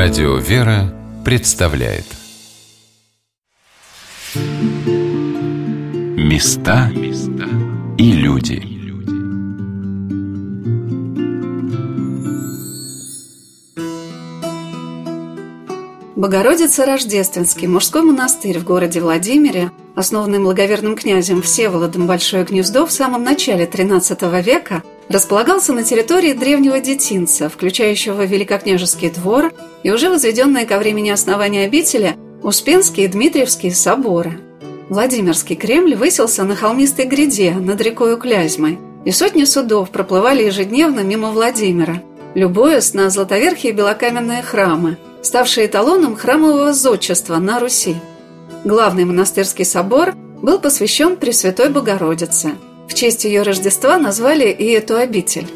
Радио Вера представляет Места и люди. Богородице-Рождественский мужской монастырь в городе Владимире, основанный благоверным князем Всеволодом Большое Гнездо в самом начале XIII века, располагался на территории древнего Детинца, включающего Великокняжеский двор и уже возведенные ко времени основания обители Успенский и Дмитриевский соборы. Владимирский Кремль высился на холмистой гряде над рекой Уклязьмой, и сотни судов проплывали ежедневно мимо Владимира, любуясь на златоверхие белокаменные храмы, ставшие эталоном храмового зодчества на Руси. Главный монастырский собор был посвящен Пресвятой Богородице. В честь ее Рождества назвали и эту обитель.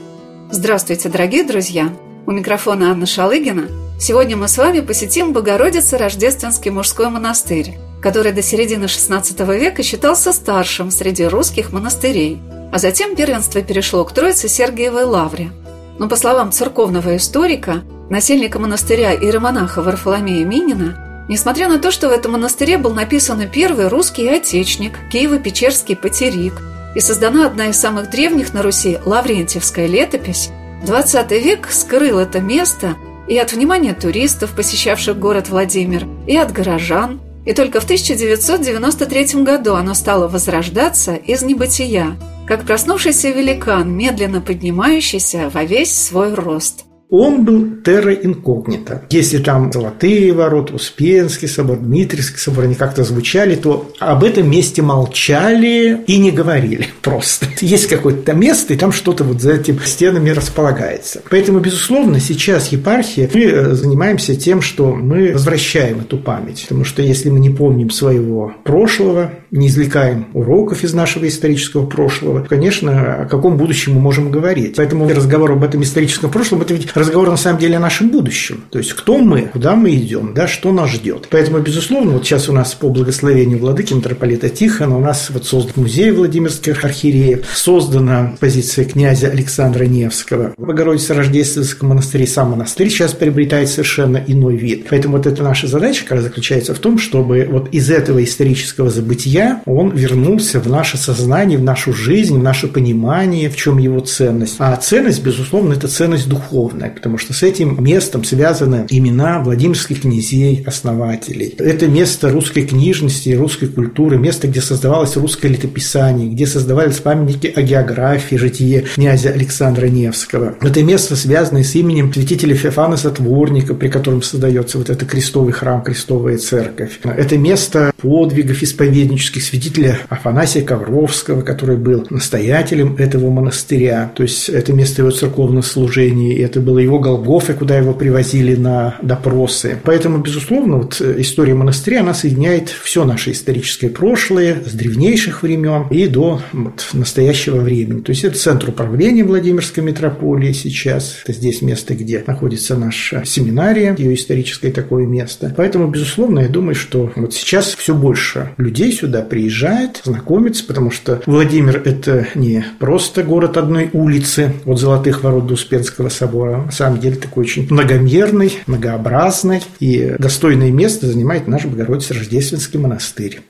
Здравствуйте, дорогие друзья! У микрофона Анна Шалыгина. Сегодня мы с вами посетим Богородице-Рождественский мужской монастырь, который до середины XVI века считался старшим среди русских монастырей, а затем первенство перешло к Троице-Сергиевой лавре. Но, по словам церковного историка, насельника монастыря иеромонаха Варфоломея Минина, несмотря на то, что в этом монастыре был написан и первый русский отечник Киево-Печерский патерик и создана одна из самых древних на Руси Лаврентьевская летопись, XX век скрыл это место и от внимания туристов, посещавших город Владимир, и от горожан, и только в 1993 году оно стало возрождаться из небытия, как проснувшийся великан, медленно поднимающийся во весь свой рост. Он был терра инкогнито. Если там Золотые ворота, Успенский собор, Дмитриевский собор, они как-то звучали, то об этом месте молчали и не говорили просто. Есть какое-то место, и там что-то вот за этими стенами располагается. Поэтому, безусловно, сейчас епархия, мы занимаемся тем, что мы возвращаем эту память. Потому что если мы не помним своего прошлого, не извлекаем уроков из нашего исторического прошлого, то, конечно, о каком будущем мы можем говорить. Поэтому разговор об этом историческом прошлом – это ведь разговор, на самом деле, о нашем будущем. То есть, кто мы, куда мы идем, да, что нас ждет. Поэтому, безусловно, вот сейчас у нас по благословению владыки митрополита Тихона у нас вот создан музей Владимирских архиереев, создана позиция князя Александра Невского. В Богородице-Рождественском монастыре сам монастырь сейчас приобретает совершенно иной вид. Поэтому вот эта наша задача как раз заключается в том, чтобы вот из этого исторического забытия он вернулся в наше сознание, в нашу жизнь, в наше понимание, в чем его ценность. А ценность, безусловно, это ценность духовная, потому что с этим местом связаны имена владимирских князей, основателей. Это место русской книжности, русской культуры, место, где создавалось русское летописание, где создавались памятники о географии, житие князя Александра Невского. Это место, связанное с именем святителя Феофана Затворника, при котором создается вот этот крестовый храм, крестовая церковь. Это место подвигов исповеднических святителя Афанасия Ковровского, который был настоятелем этого монастыря. То есть это место его церковного служения, это было его Голгофа, куда его привозили на допросы. Поэтому, безусловно, вот история монастыря, она соединяет все наше историческое прошлое с древнейших времен и до вот настоящего времени. То есть это центр управления Владимирской митрополии сейчас. Это здесь место, где находится наша семинария, ее историческое такое место. Поэтому, безусловно, я думаю, что вот сейчас все больше людей сюда приезжает, знакомится, потому что Владимир – это не просто город одной улицы от Золотых ворот до Успенского собора. На самом деле такой очень многомерный, многообразный и достойное место занимает наш Богородице-Рождественский монастырь.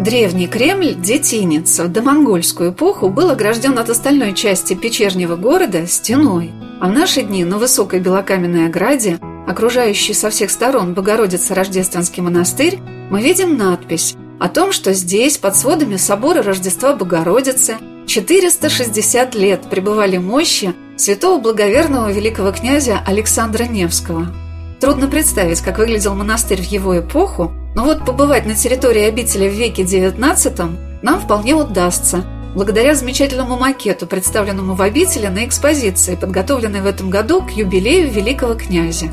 Древний Кремль Детинец в домонгольскую эпоху был огражден от остальной части печернего города стеной, а в наши дни на высокой белокаменной ограде, окружающей со всех сторон Богородице-Рождественский монастырь, мы видим надпись о том, что здесь, под сводами собора Рождества Богородицы, 460 лет пребывали мощи святого благоверного великого князя Александра Невского. Трудно представить, как выглядел монастырь в его эпоху, но вот побывать на территории обители в веке XIX нам вполне удастся, благодаря замечательному макету, представленному в обители на экспозиции, подготовленной в этом году к юбилею великого князя.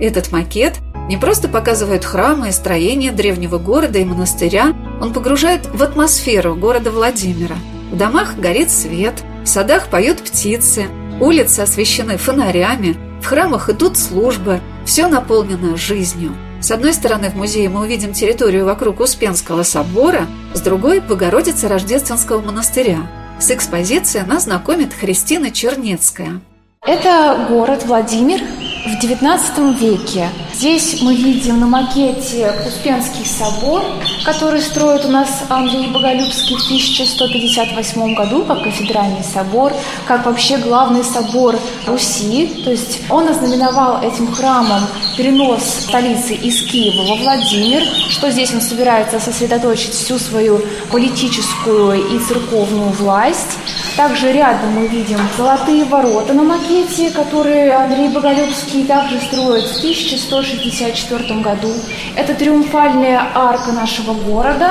Этот макет не просто показывает храмы и строения древнего города и монастыря, он погружает в атмосферу города Владимира. В домах горит свет, в садах поют птицы, улицы освещены фонарями, в храмах идут службы, все наполнено жизнью. С одной стороны, в музее мы увидим территорию вокруг Успенского собора, с другой – Богородице-Рождественского монастыря. С экспозицией нас знакомит Христина Чернецкая. Это город Владимир в XIX веке. Здесь мы видим на макете Успенский собор, который строит у нас Андрей Боголюбский в 1158 году, как кафедральный собор, как вообще главный собор Руси. То есть он ознаменовал этим храмом перенос столицы из Киева во Владимир, что здесь он собирается сосредоточить всю свою политическую и церковную власть. Также рядом мы видим Золотые ворота на макете, которые Андрей Боголюбский также строит в 1164 году. Это триумфальная арка нашего города,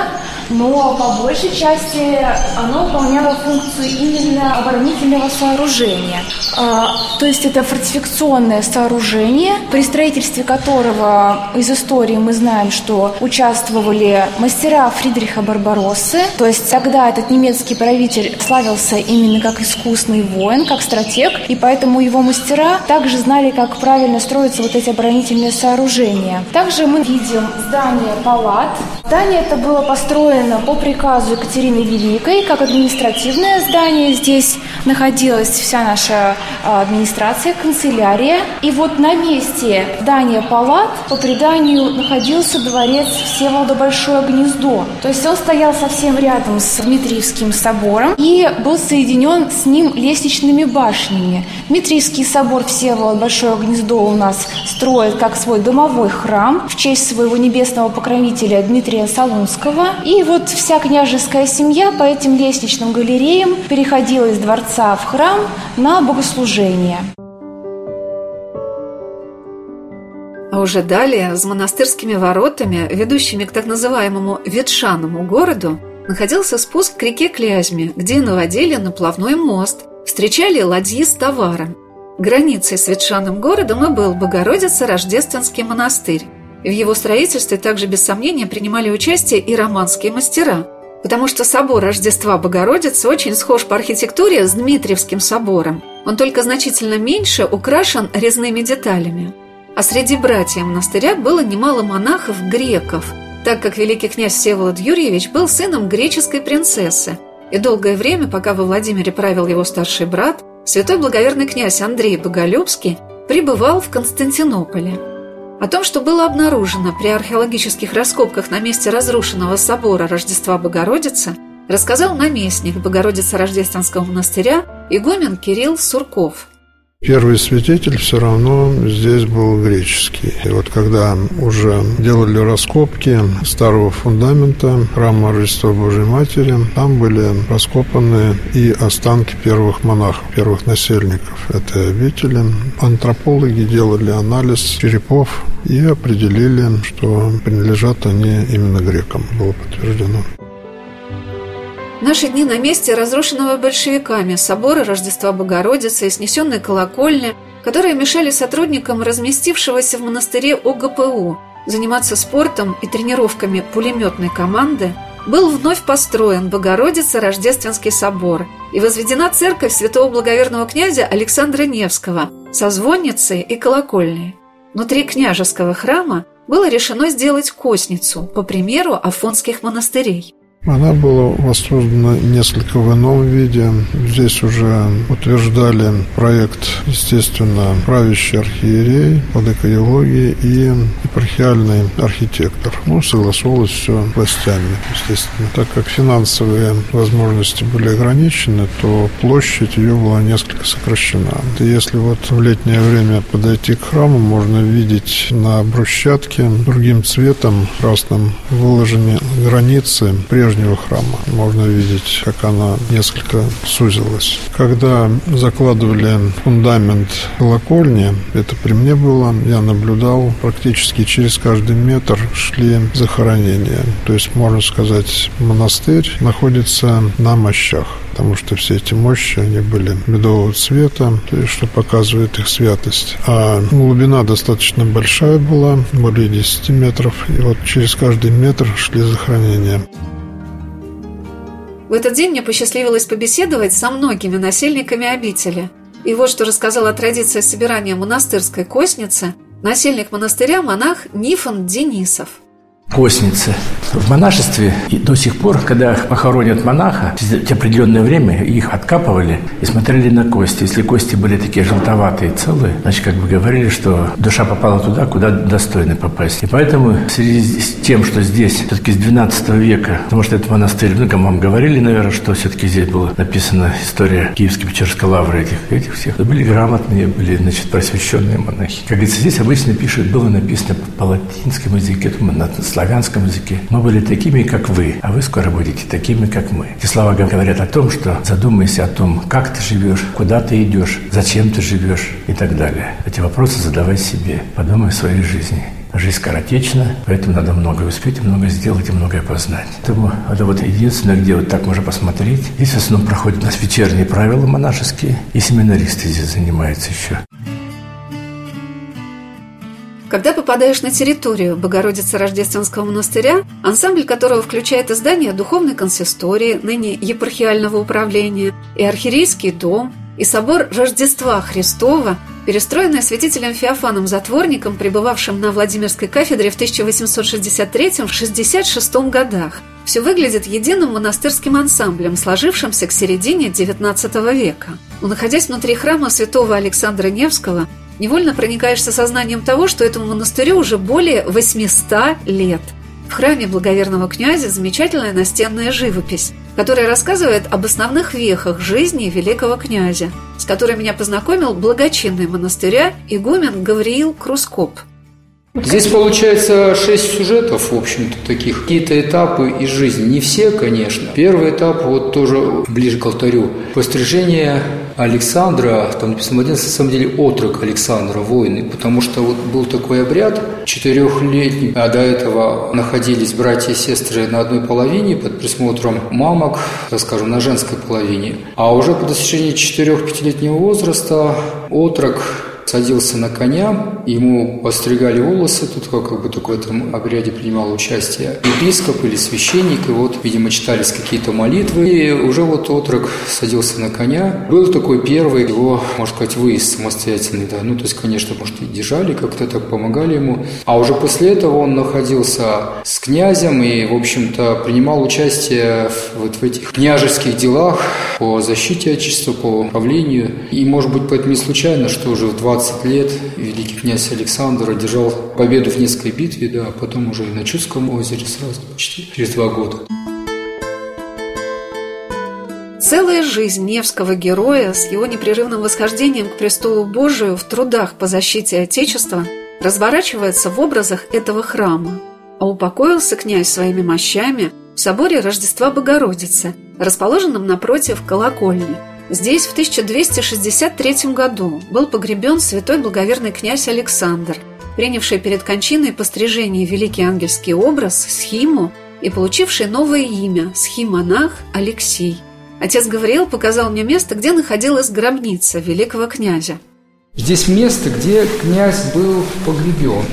но по большей части она выполняла функцию именно оборонительного сооружения. То есть это фортификационное сооружение, при строительстве которого из истории мы знаем, что участвовали мастера Фридриха Барбароссы. То есть тогда этот немецкий правитель славился именно как искусный воин, как стратег, и поэтому его мастера также знали, как правильно строятся вот эти оборонительные сооружения. Также мы видим здание палат. Здание это было построено по приказу Екатерины Великой, как административное здание. Здесь находилась вся наша администрация, канцелярия. И вот на месте здания палат по преданию находился дворец Всеволода Большое Гнездо. То есть он стоял совсем рядом с Дмитриевским собором и был соединен с ним лестничными башнями. Дмитриевский собор Всеволод Большое Гнездо у нас строит как свой домовой храм в честь своего небесного покровителя Дмитрия Солунского. И вот вся княжеская семья по этим лестничным галереям переходила из дворца в храм на богослужение. А уже далее, с монастырскими воротами, ведущими к так называемому Ветчаному городу, находился спуск к реке Клязьме, где наводили на плавной мост, встречали ладьи с товаром. Границей с Ветчаным городом и был Богородице-Рождественский монастырь. В его строительстве также без сомнения принимали участие и романские мастера, потому что собор Рождества Богородицы очень схож по архитектуре с Дмитриевским собором. Он только значительно меньше украшен резными деталями. А среди братьев монастыря было немало монахов-греков, так как великий князь Всеволод Юрьевич был сыном греческой принцессы, и долгое время, пока во Владимире правил его старший брат, святой благоверный князь Андрей Боголюбский пребывал в Константинополе. О том, что было обнаружено при археологических раскопках на месте разрушенного собора Рождества Богородицы, рассказал наместник Богородице-Рождественского монастыря игумен Кирилл Сурков. Первый святитель все равно здесь был греческий. И вот когда уже делали раскопки старого фундамента храма Рождества Божьей Матери, там были раскопаны и останки первых монахов, первых насельников этой обители. Антропологи делали анализ черепов и определили, что принадлежат они именно грекам. Было подтверждено. В наши дни на месте разрушенного большевиками собора Рождества Богородицы и снесенной колокольни, которые мешали сотрудникам разместившегося в монастыре ОГПУ заниматься спортом и тренировками пулеметной команды, был вновь построен Богородице-Рождественский собор и возведена церковь святого благоверного князя Александра Невского со звонницей и колокольней. Внутри княжеского храма было решено сделать костницу, по примеру афонских монастырей. Она была воссоздана несколько в ином виде. Здесь уже утверждали проект, естественно, правящий архиерей по декаологии и епархиальный архитектор. Согласовалось все властями, естественно. Так как финансовые возможности были ограничены, то площадь ее была несколько сокращена. И если вот в летнее время подойти к храму, можно видеть на брусчатке другим цветом, красным, выложены границы прежнего храма. Можно видеть, как она несколько сузилась. Когда закладывали фундамент колокольни, это при мне было, я наблюдал, практически через каждый метр шли захоронения. То есть, можно сказать, монастырь находится на мощах, потому что все эти мощи, они были медового цвета, что показывает их святость. А глубина достаточно большая была, более 10 метров, и вот через каждый метр шли захоронения. В этот день мне посчастливилось побеседовать со многими насельниками обители. И вот что рассказал о традиции собирания монастырской костницы насельник монастыря, монах Нифон Денисов. постницы. В монашестве и до сих пор, когда похоронят монаха, в определенное время их откапывали и смотрели на кости. Если кости были такие желтоватые, целые, значит, как бы говорили, что душа попала туда, куда достойно попасть. И поэтому в связи с тем, что здесь все-таки с XII века, потому что это монастырь, вам говорили, наверное, что все-таки здесь была написана история Киево-Печерской лавры этих всех. Были грамотные, были, значит, просвещенные монахи. Как говорится, здесь обычно пишут, было написано по латинскому языке, на славянском языке. Мы были такими, как вы, а вы скоро будете такими, как мы. Эти слова говорят о том, что задумайся о том, как ты живешь, куда ты идешь, зачем ты живешь и так далее. Эти вопросы задавай себе, подумай о своей жизни. Жизнь скоротечна, поэтому надо многое успеть, многое сделать и многое познать. Поэтому это вот единственное, где вот так можно посмотреть. Здесь в основном проходят у нас вечерние правила монашеские, и семинаристы здесь занимаются еще. Когда попадаешь на территорию Богородице-Рождественского монастыря, ансамбль которого включает издание духовной консистории, ныне епархиального управления, и архиерейский дом, и собор Рождества Христова, перестроенная святителем Феофаном Затворником, пребывавшим на Владимирской кафедре в 1863-66 годах. Все выглядит единым монастырским ансамблем, сложившимся к середине XIX века. Но, находясь внутри храма святого Александра Невского, невольно проникаешься сознанием того, что этому монастырю уже более 800 лет. В храме благоверного князя замечательная настенная живопись, которая рассказывает об основных вехах жизни великого князя, с которой меня познакомил благочинный монастыря игумен Гавриил Крускоп. Здесь получается 6 сюжетов, в общем-то, таких. Какие-то этапы из жизни. Не все, конечно. Первый этап, вот тоже ближе к алтарю. Пострижение Александра, там написано, на самом деле отрок Александра, воин. Потому что вот был такой обряд, 4-летний, а до этого находились братья и сестры на одной половине под присмотром мамок, так скажем, на женской половине. А уже по достижении 4-5-летнего возраста отрок садился на коня, ему постригали волосы, тут как бы только в этом обряде принимал участие епископ или священник, и вот, видимо, читались какие-то молитвы, и уже вот отрок садился на коня. Был такой первый его, можно сказать, выезд самостоятельный, да, то есть, конечно, может, и держали, как-то так помогали ему, а уже после этого он находился с князем и, в общем-то, принимал участие вот в этих княжеских делах по защите отечества, по управлению, и, может быть, поэтому не случайно, что уже в 20 лет великий князь Александр одержал победу в Невской битве, да, а потом уже и на Чудском озере сразу, почти через 2 года. Целая жизнь Невского героя с его непрерывным восхождением к престолу Божию в трудах по защите Отечества разворачивается в образах этого храма. А упокоился князь своими мощами в соборе Рождества Богородицы, расположенном напротив колокольни. Здесь в 1263 году был погребен святой благоверный князь Александр, принявший перед кончиной пострижение великий ангельский образ, схиму, и получивший новое имя – схимонах Алексей. Отец Гавриил показал мне место, где находилась гробница великого князя. Здесь место, где князь был погребен.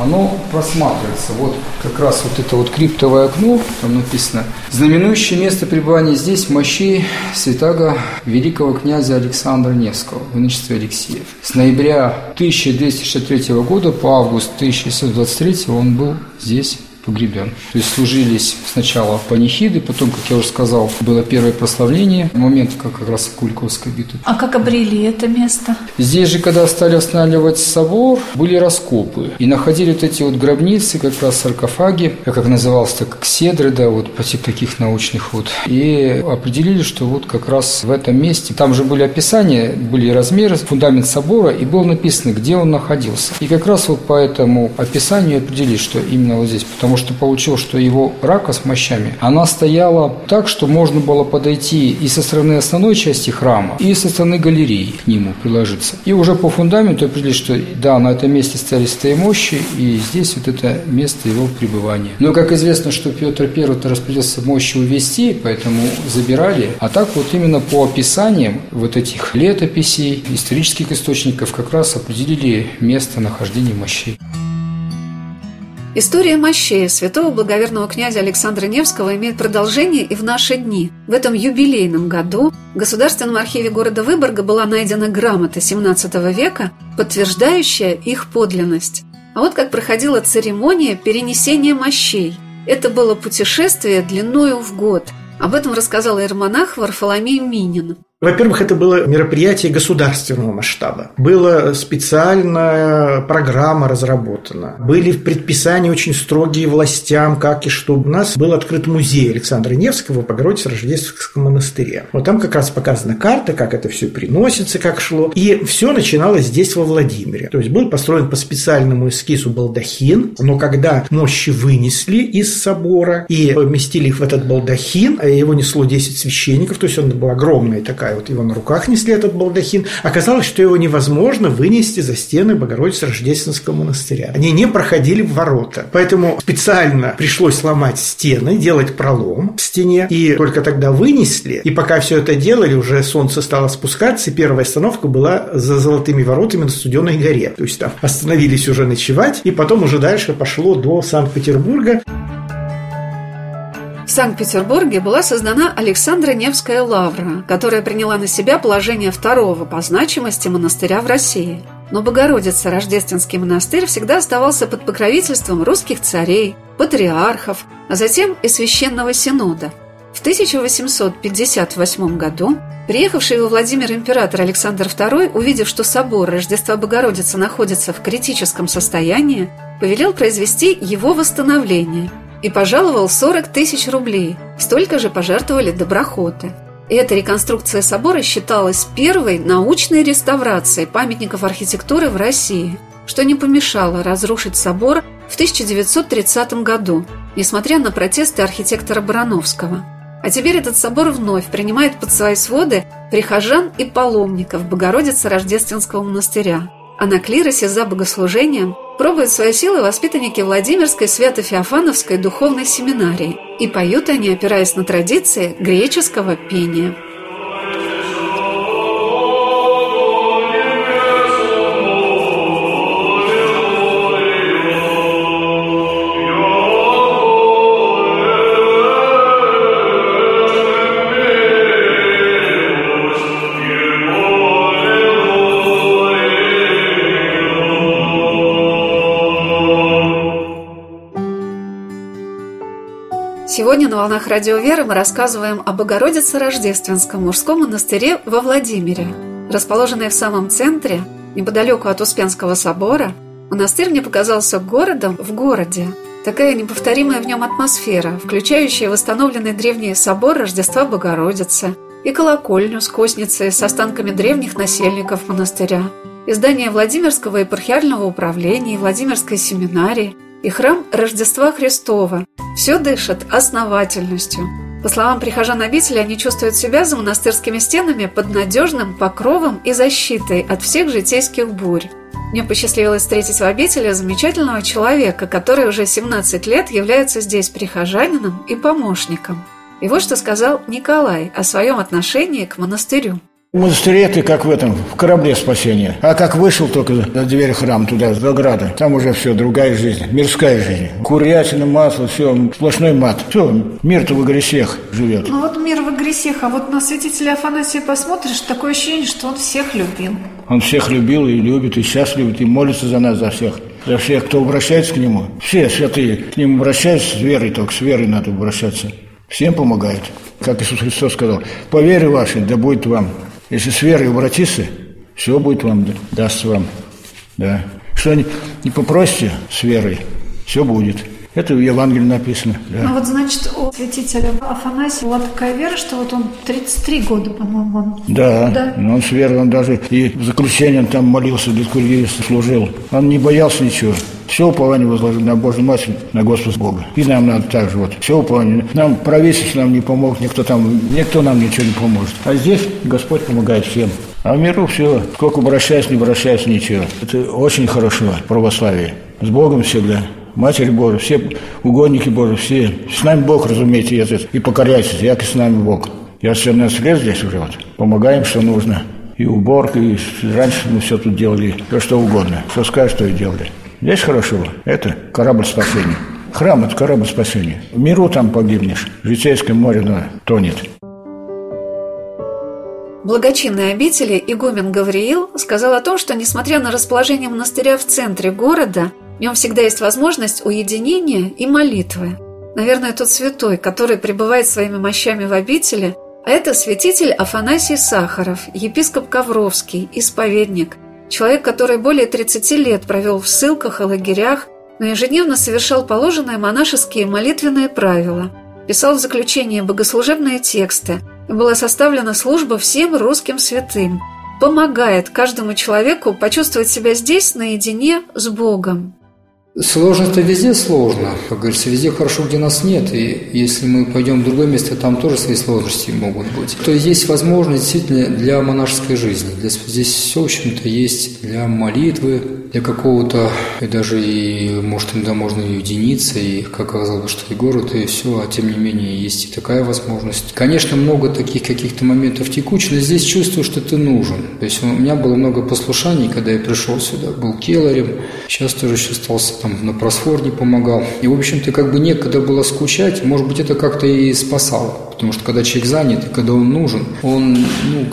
Оно просматривается. Вот как раз вот это вот криптовое окно, там написано, знаменующее место пребывания здесь мощи святаго великого князя Александра Невского, в иночестве Алексеев. С ноября 1263 года по август 1623 он был здесь погребен. То есть служились сначала панихиды, потом, как я уже сказал, было первое прославление, момент как раз Куликовской битвы. А как обрели это место? Здесь же, когда стали восстанавливать собор, были раскопы. И находили вот эти вот гробницы, как раз саркофаги, как называлось-то, как седры, да, вот по типу таких научных вот. И определили, что вот как раз в этом месте, там же были описания, были размеры, фундамент собора, и было написано, где он находился. И как раз вот по этому описанию определили, что именно вот здесь, потому что получилось, что его рака с мощами, она стояла так, что можно было подойти и со стороны основной части храма, и со стороны галереи к нему приложиться. И уже по фундаменту определили, что да, на этом месте стояли святые мощи, и здесь вот это место его пребывания. Но, как известно, что Петр I-то распорядился мощи увезти, поэтому забирали. А так вот именно по описаниям вот этих летописей, исторических источников как раз определили место нахождения мощей. История мощей святого благоверного князя Александра Невского имеет продолжение и в наши дни. В этом юбилейном году в Государственном архиве города Выборга была найдена грамота XVII века, подтверждающая их подлинность. А вот как проходила церемония перенесения мощей. Это было путешествие длиною в год. Об этом рассказал иеромонах Варфоломей Минин. Во-первых, это было мероприятие государственного масштаба. Была специальная программа разработана. Были предписания очень строгие властям, как и что. У нас был открыт музей Александра Невского в Богородице-Рождественском монастыре. Вот там как раз показана карта, как это все приносится, как шло. И все начиналось здесь, во Владимире. То есть был построен по специальному эскизу балдахин. Но когда мощи вынесли из собора и поместили их в этот балдахин, его несло 10 священников, то есть он был огромный такая, вот его на руках несли этот балдахин, оказалось, что его невозможно вынести за стены Богородице-Рождественского монастыря. Они не проходили в ворота. Поэтому специально пришлось ломать стены, делать пролом в стене, и только тогда вынесли. И пока все это делали, уже солнце стало спускаться, и первая остановка была за Золотыми воротами на Студеной горе. То есть там остановились уже ночевать, и потом уже дальше пошло до Санкт-Петербурга. В Санкт-Петербурге была создана Александра Невская лавра, которая приняла на себя положение второго по значимости монастыря в России. Но Богородице-Рождественский монастырь всегда оставался под покровительством русских царей, патриархов, а затем и Священного Синода. В 1858 году приехавший во Владимир император Александр II, увидев, что собор Рождества Богородицы находится в критическом состоянии, повелел произвести его восстановление – и пожаловал 40 тысяч рублей. Столько же пожертвовали доброхоты. Эта реконструкция собора считалась первой научной реставрацией памятников архитектуры в России, что не помешало разрушить собор в 1930 году, несмотря на протесты архитектора Барановского. А теперь этот собор вновь принимает под свои своды прихожан и паломников Богородице-Рождественского монастыря. А на клиросе за богослужением пробуют свои силы воспитанники Владимирской Свято-Феофановской духовной семинарии. И поют они, опираясь на традиции греческого пения. Сегодня на «Волнах Радио Веры» мы рассказываем о Богородице-Рождественском мужском монастыре во Владимире. Расположенный в самом центре, неподалеку от Успенского собора, монастырь мне показался городом в городе. Такая неповторимая в нем атмосфера, включающая восстановленный древний собор Рождества Богородицы и колокольню с костницей с останками древних насельников монастыря, и здание Владимирского епархиального управления и Владимирской семинарии, и храм Рождества Христова. Все дышит основательностью. По словам прихожан обители, они чувствуют себя за монастырскими стенами под надежным покровом и защитой от всех житейских бурь. Мне посчастливилось встретить в обители замечательного человека, который уже 17 лет является здесь прихожанином и помощником. И вот что сказал Николай о своем отношении к монастырю. В монастыре ты как в этом, в корабле спасения. А как вышел только за дверь храма туда, за ограду, там уже все, другая жизнь, мирская жизнь. Курятина, масло, все, сплошной мат. Все, мир-то в грехах живет. Ну вот мир в грехах, а вот на святителя Афанасия посмотришь, такое ощущение, что он всех любил. Он всех любил и любит, и сейчас любит, и молится за нас, за всех, кто обращается к нему. Все святые к нему обращаются с верой, только с верой надо обращаться. Всем помогает. Как Иисус Христос сказал, по вере вашей, да будет вам. Если с верой обратиться, все будет вам, даст вам. Да. Что не попросите с верой, все будет. Это в Евангелии написано. Да. Ну вот, значит, у святителя Афанасия была такая вера, что вот он 33 года, по-моему, он... Да. Но он с верой, он даже и в заключении он там молился, для курьериста служил. Он не боялся ничего. Все упование возложено на Божью Матерь, на Господа Бога. И нам надо так же вот. Все упование. Нам правительство нам не помог, никто нам ничего не поможет. А здесь Господь помогает всем. А в миру все. Сколько обращаюсь, не обращаюсь, ничего. Это очень хорошо православие. С Богом всегда. Матерь Божия, все угодники Божии, все. С нами Бог, разумеете, и покоряйтесь, яко с нами Бог. Я 17 лет здесь уже вот. Помогаем, что нужно. И уборка, и раньше мы все тут делали, все что угодно. Что скажешь, то и делали. Здесь хорошо. Это корабль спасения. Храм – это корабль спасения. В миру там погибнешь. В Житейском море тонет. Благочинный обители игумен Гавриил сказал о том, что, несмотря на расположение монастыря в центре города, В нем всегда есть возможность уединения и молитвы. Наверное, тот святой, который пребывает своими мощами в обители, а это святитель Афанасий Сахаров, епископ Ковровский, исповедник, человек, который более 30 лет провел в ссылках и лагерях, но ежедневно совершал положенные монашеские молитвенные правила, писал в заключении богослужебные тексты, и была составлена служба всем русским святым, помогает каждому человеку почувствовать себя здесь наедине с Богом. Сложно-то везде сложно, как говорится, везде хорошо, где нас нет, и если мы пойдем в другое место, там тоже свои сложности могут быть. То есть здесь возможность действительно для монашеской жизни, здесь все, в общем-то, есть для молитвы, для какого-то, и даже, и, может, иногда можно и уединиться, и, как оказалось бы, что и город, и все, а тем не менее есть и такая возможность. Конечно, много таких каких-то моментов текучих, но здесь чувствую, что ты нужен. То есть у меня было много послушаний, когда я пришел сюда, был келарем, сейчас тоже еще остался там, на просфорне помогал. И, в общем-то, как бы некогда было скучать. Может быть, это как-то и спасало. Потому что, когда человек занят, и когда он нужен, он,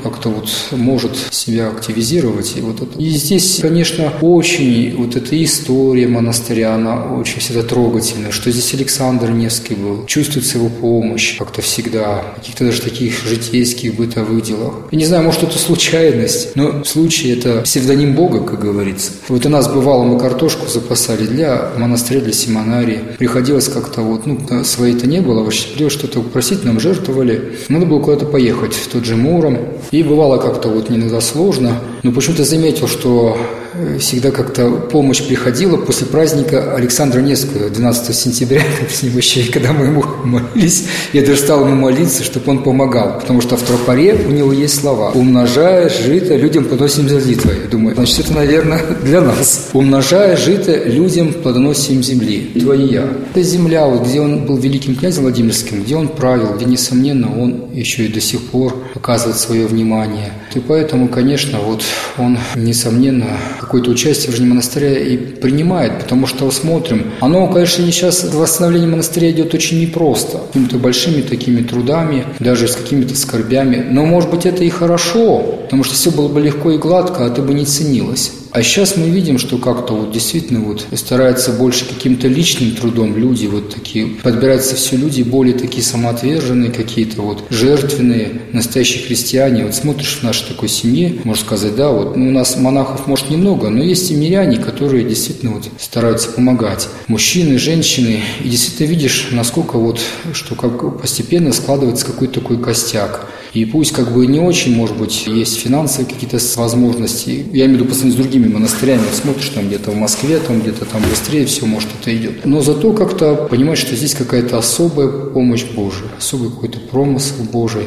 как-то вот может себя активизировать. И вот это. И здесь, конечно, очень вот эта история монастыря, она очень всегда трогательная. Что здесь Александр Невский был. Чувствуется его помощь как-то всегда. В каких-то даже таких житейских бытовых делах. Я не знаю, может, это случайность, но в случае это псевдоним Бога, как говорится. Вот у нас бывало, мы картошку запасали для монастыря, для семинарии. Приходилось как-то вот, своей-то не было, вообще приходилось что-то попросить, нам жертвовали. Надо было куда-то поехать, в тот же Муром. И бывало как-то вот иногда сложно, но почему-то заметил, что всегда как-то помощь приходила после праздника Александра Невского, 12 сентября, с ним еще, когда мы ему молились, я даже стал ему молиться, чтобы он помогал, потому что в тропаре у него есть слова: «Умножая жито, людям плодоносим земли». Я думаю, значит, это, наверное, для нас. «Умножая жито, людям плодоносим земли». Твоя. Это земля, вот, где он был великим князем Владимирским, где он правил, где, несомненно, он еще и до сих пор показывает свое внимание. И поэтому, конечно, вот он, несомненно, какое-то участие в жизни монастыря и принимает, потому что смотрим. Оно, конечно, не сейчас восстановление монастыря идет очень непросто, какими-то большими такими трудами, даже с какими-то скорбями. Но, может быть, это и хорошо, потому что все было бы легко и гладко, а это бы не ценилось. А сейчас мы видим, что как-то вот действительно вот стараются больше каким-то личным трудом люди вот такие, подбираются все люди более такие самоотверженные, какие-то вот жертвенные, настоящие христиане. Вот смотришь в нашей такой семье, можно сказать, да, вот у нас монахов, может, немного, но есть и миряне, которые действительно вот стараются помогать. Мужчины, женщины. И действительно видишь, насколько вот, что как постепенно складывается какой-то такой костяк. И пусть как бы не очень, может быть, есть финансовые какие-то возможности. Я имею в виду по сравнению с другими монастырями. Смотришь, там где-то в Москве, там где-то там быстрее все, может, это идет. Но зато как-то понимаешь, что здесь какая-то особая помощь Божия, особый какой-то промысл Божий.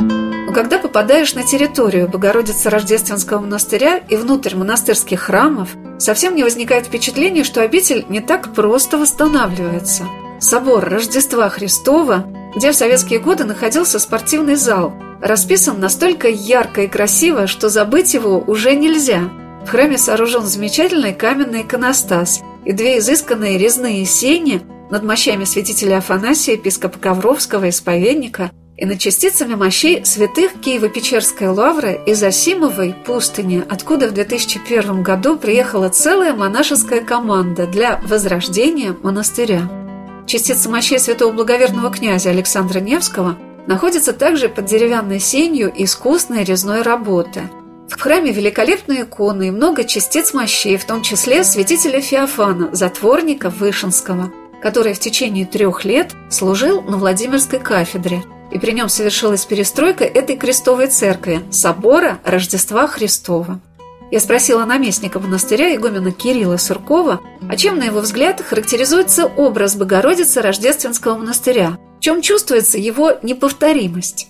Но когда попадаешь на территорию Богородице-Рождественского монастыря и внутрь монастырских храмов, совсем не возникает впечатление, что обитель не так просто восстанавливается. Собор Рождества Христова, где в советские годы находился спортивный зал, расписан настолько ярко и красиво, что забыть его уже нельзя. В храме сооружен замечательный каменный иконостас и две изысканные резные сени над мощами святителя Афанасия, епископа Ковровского, исповедника, и над частицами мощей святых Киево-Печерской лавры и Зосимовой пустыни, откуда в 2001 году приехала целая монашеская команда для возрождения монастыря. Частица мощей святого благоверного князя Александра Невского находится также под деревянной сенью искусной резной работы. В храме великолепные иконы и много частиц мощей, в том числе святителя Феофана Затворника Вышинского, который в течение 3 лет служил на Владимирской кафедре, и при нем совершилась перестройка этой крестовой церкви – собора Рождества Христова. Я спросила наместника монастыря, игумена Кирилла Суркова, а чем, на его взгляд, характеризуется образ Богородицы Рождественского монастыря, в чем чувствуется его неповторимость.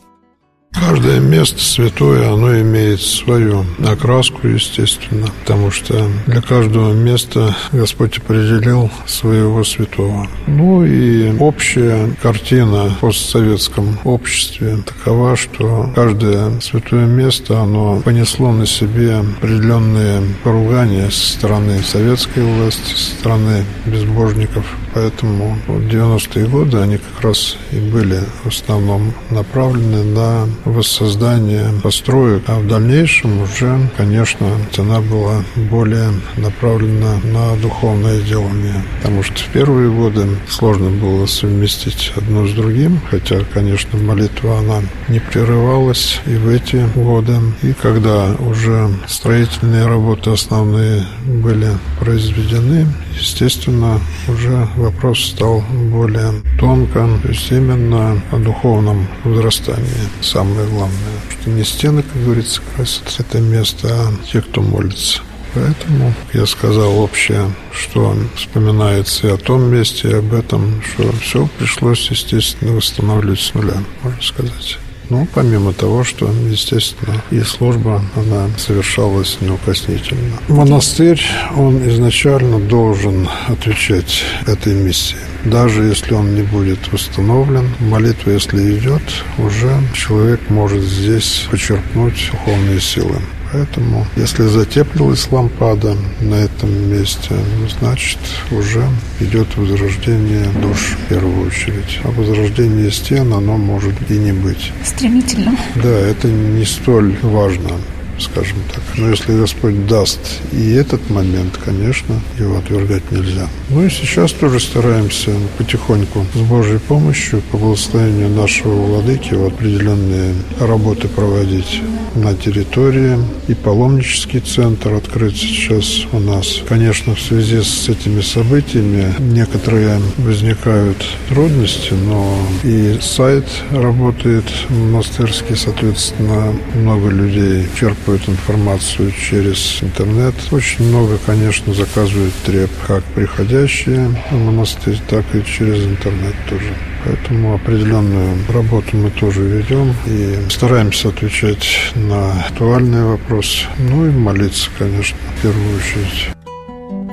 Каждое место святое, оно имеет свою окраску, естественно, потому что для каждого места Господь определил своего святого. Ну и общая картина в постсоветском обществе такова, что каждое святое место, оно понесло на себе определенные поругания со стороны советской власти, со стороны безбожников. Поэтому 90-е годы, они как раз и были в основном направлены на воссоздания построек, а в дальнейшем уже, конечно, она была более направлена на духовное делание, потому что в первые годы сложно было совместить одно с другим, хотя, конечно, молитва, она не прерывалась и в эти годы. И когда уже строительные работы основные были произведены, естественно, уже вопрос стал более тонко, то есть именно о духовном возрастании самое главное. Что не стены, как говорится, красят это место, а те, кто молится. Поэтому я сказал общее, что вспоминается и о том месте, и об этом, что все пришлось, естественно, восстанавливать с нуля, можно сказать. Ну, помимо того, что, естественно, и служба, она совершалась неукоснительно. Монастырь, он изначально должен отвечать этой миссии. Даже если он не будет восстановлен, молитва, если идет, уже человек может здесь почерпнуть духовные силы. Поэтому, если затеплилась лампада на этом месте, значит, уже идет возрождение душ в первую очередь. А возрождение стен, оно может и не быть. Стремительно. Да, это не столь важно, скажем так. Но если Господь даст и этот момент, конечно, его отвергать нельзя. Ну и сейчас тоже стараемся потихоньку с Божьей помощью, по благословению нашего владыки, определенные работы проводить на территории. И паломнический центр открыт сейчас у нас. Конечно, в связи с этими событиями некоторые возникают трудности, но и сайт работает монастырский, соответственно, много людей черпают информацию через интернет. Очень много, конечно, заказывают треп, как приходящие в монастырь, так и через интернет тоже. Поэтому определенную работу мы тоже ведем и стараемся отвечать на актуальные вопросы. Ну и молиться, конечно, в первую очередь.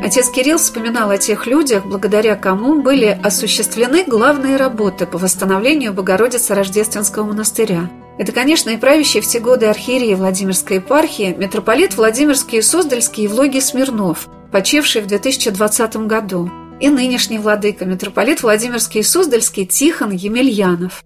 Отец Кирилл вспоминал о тех людях, благодаря кому были осуществлены главные работы по восстановлению Богородице-Рождественского монастыря. Это, конечно, и правящие в те годы архиереи Владимирской епархии, митрополит Владимирский и Суздальский Евлогий Смирнов, почивший в 2020 году, и нынешний владыка, митрополит Владимирский и Суздальский Тихон Емельянов.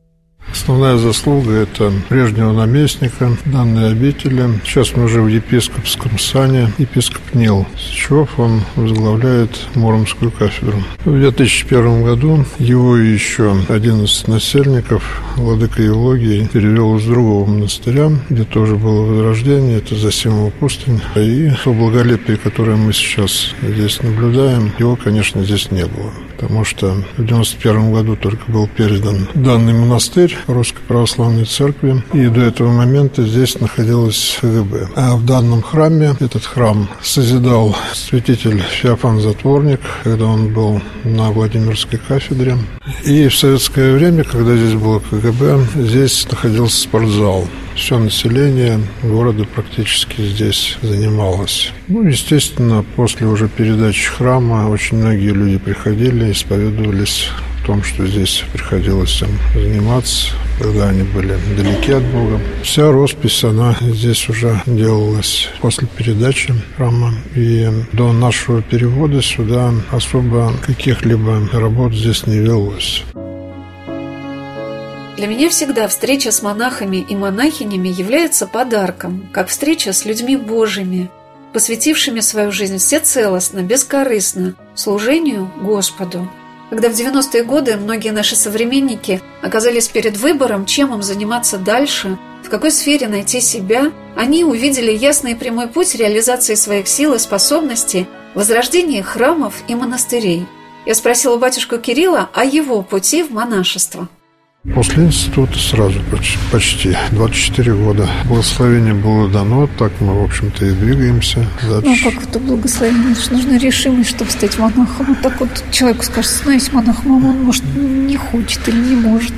Основная заслуга – это прежнего наместника данной обители. Сейчас мы уже в епископском сане, епископ Нил Сычев, он возглавляет Муромскую кафедру. В 2001 году его и еще 11 насельников владыка Евлогий перевел из другого монастыря, где тоже было возрождение, это Зосимова пустынь. И то благолепие, которое мы сейчас здесь наблюдаем, его, конечно, здесь не было, потому что в 1991 году только был передан данный монастырь Русской Православной Церкви, и до этого момента здесь находилось КГБ. А в данном храме, этот храм созидал святитель Феофан Затворник, когда он был на Владимирской кафедре. И в советское время, когда здесь было КГБ, здесь находился спортзал. Все население города практически здесь занималось. Ну, естественно, после уже передачи храма очень многие люди приходили, исповедовались в том, что здесь приходилось им заниматься, когда они были далеки от Бога. Вся роспись, она здесь уже делалась после передачи храма. И до нашего перевода сюда особо каких-либо работ здесь не велось. Для меня всегда встреча с монахами и монахинями является подарком, как встреча с людьми Божьими, посвятившими свою жизнь всецелостно, бескорыстно служению Господу. Когда в 90-е годы многие наши современники оказались перед выбором, чем им заниматься дальше, в какой сфере найти себя, они увидели ясный и прямой путь реализации своих сил и способностей, возрождения храмов и монастырей. Я спросила батюшку Кирилла о его пути в монашество. После института сразу почти 24 года. Благословение было дано, так мы, в общем-то, и двигаемся дальше. Ну, как это благословение? Нужна решимость, чтобы стать монахом. Так вот человеку скажется, становись монахом, а он, может, не хочет или не может.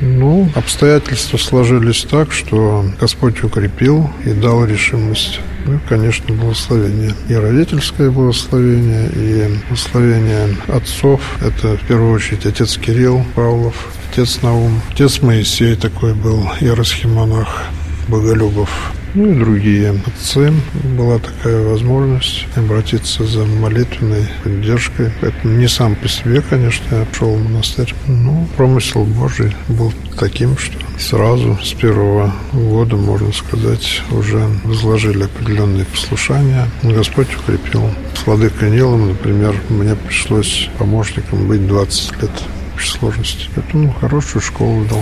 Ну, обстоятельства сложились так, что Господь укрепил и дал решимость. Ну и, конечно, благословение. И родительское благословение, и благословение отцов. Это, в первую очередь, отец Кирилл Павлов, отец Наум, отец Моисей такой был, иеросхимонах Боголюбов. ну и другие отцы. Была такая возможность обратиться за молитвенной поддержкой. Это не сам по себе, конечно, я пошел в монастырь, но промысел Божий был таким, что сразу с первого года, можно сказать, уже возложили определенные послушания. Господь укрепил. С владыкой Нилом, например, мне пришлось помощником быть 20 лет в сложности. Поэтому хорошую школу дал.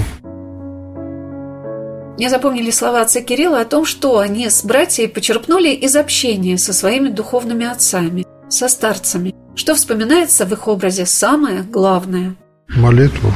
Мне запомнили слова отца Кирилла о том, что они с братьями почерпнули из общения со своими духовными отцами, со старцами. Что вспоминается в их образе самое главное? Молитву,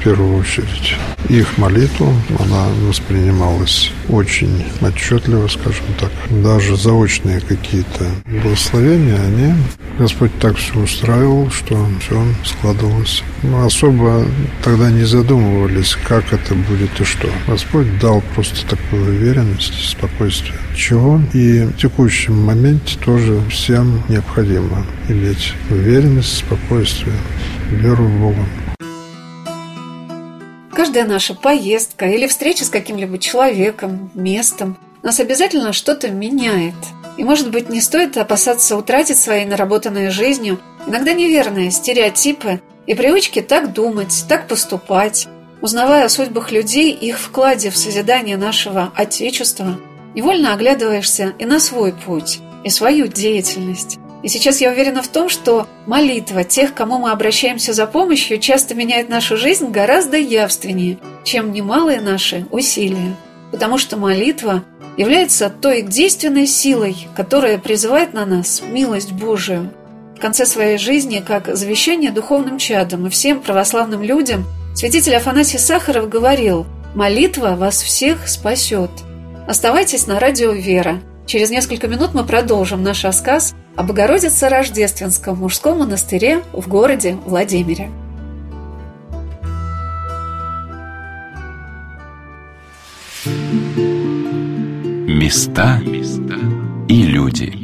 в первую очередь. Их молитву, она воспринималась очень отчетливо, скажем так. Даже заочные какие-то благословения, они... Господь так все устраивал, что все складывалось. Мы особо тогда не задумывались, как это будет и что. Господь дал просто такую уверенность, спокойствие, чего и в текущем моменте тоже всем необходимо иметь уверенность, спокойствие, веру в Бога. Каждая наша поездка или встреча с каким-либо человеком, местом нас обязательно что-то меняет. И, может быть, не стоит опасаться утратить своей наработанной жизнью иногда неверные стереотипы и привычки так думать, так поступать. Узнавая о судьбах людей и их вкладе в созидание нашего Отечества, невольно оглядываешься и на свой путь, и свою деятельность. И сейчас я уверена в том, что молитва тех, к кому мы обращаемся за помощью, часто меняет нашу жизнь гораздо явственнее, чем немалые наши усилия. Потому что молитва является той действенной силой, которая призывает на нас милость Божию. В конце своей жизни, как завещание духовным чадам и всем православным людям, святитель Афанасий Сахаров говорил: «Молитва вас всех спасет». Оставайтесь на радио «Вера». Через несколько минут мы продолжим наш рассказ о Богородице-Рождественском мужском монастыре в городе Владимире. Места и люди.